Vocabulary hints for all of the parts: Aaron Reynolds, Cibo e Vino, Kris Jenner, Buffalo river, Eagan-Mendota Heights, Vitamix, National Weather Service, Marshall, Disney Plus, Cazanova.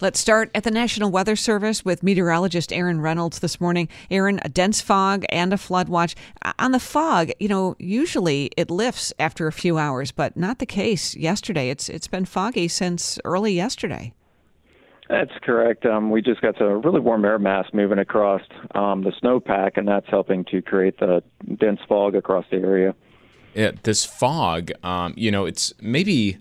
Let's start at the National Weather Service with meteorologist Aaron Reynolds this morning. Aaron, a dense fog and a flood watch. On the fog, usually it lifts after a few hours, but not the case yesterday. It's been foggy since early yesterday. That's correct. We just got some really warm air mass moving across the snowpack, and that's helping to create the dense fog across the area. Yeah, this fog, it's maybe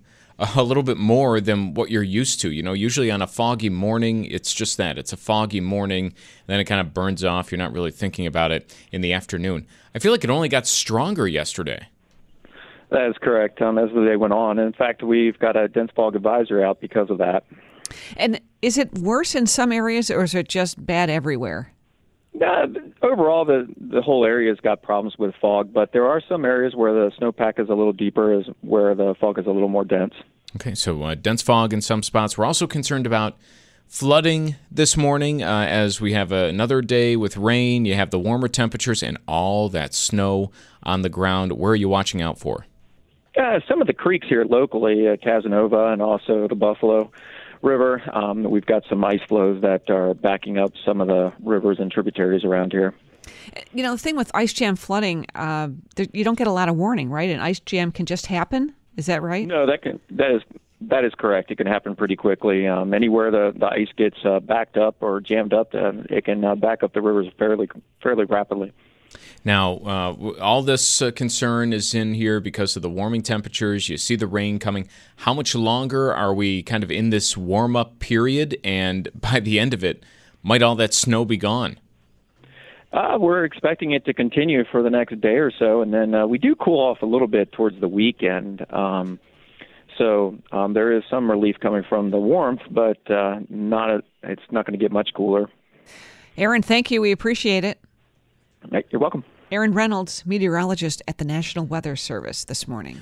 a little bit more than what you're used to. Usually on a foggy morning, it's just that. It's a foggy morning, and then it kind of burns off. You're not really thinking about it in the afternoon. I feel like it only got stronger yesterday. That is correct, as the day went on. In fact, we've got a dense fog advisory out because of that. And is it worse in some areas, or is it just bad everywhere? Overall, the whole area's got problems with fog, but there are some areas where the snowpack is a little deeper, is where the fog is a little more dense. Okay, so dense fog in some spots. We're also concerned about flooding this morning as we have another day with rain. You have the warmer temperatures and all that snow on the ground. Where are you watching out for? Some of the creeks here locally, Cazanova and also the Buffalo river. We've got some ice flows that are backing up some of the rivers and tributaries around here. The thing with ice jam flooding, you don't get a lot of warning, right? An ice jam can just happen. Is that right? No, that is correct. It can happen pretty quickly. Anywhere the ice gets backed up or jammed up, it can back up the rivers fairly rapidly. Now, all this concern is in here because of the warming temperatures. You see the rain coming. How much longer are we kind of in this warm-up period? And by the end of it, might all that snow be gone? We're expecting it to continue for the next day or so. And then we do cool off a little bit towards the weekend. So there is some relief coming from the warmth, but it's not going to get much cooler. Aaron, thank you. We appreciate it. You're welcome. Aaron Reynolds, meteorologist at the National Weather Service this morning.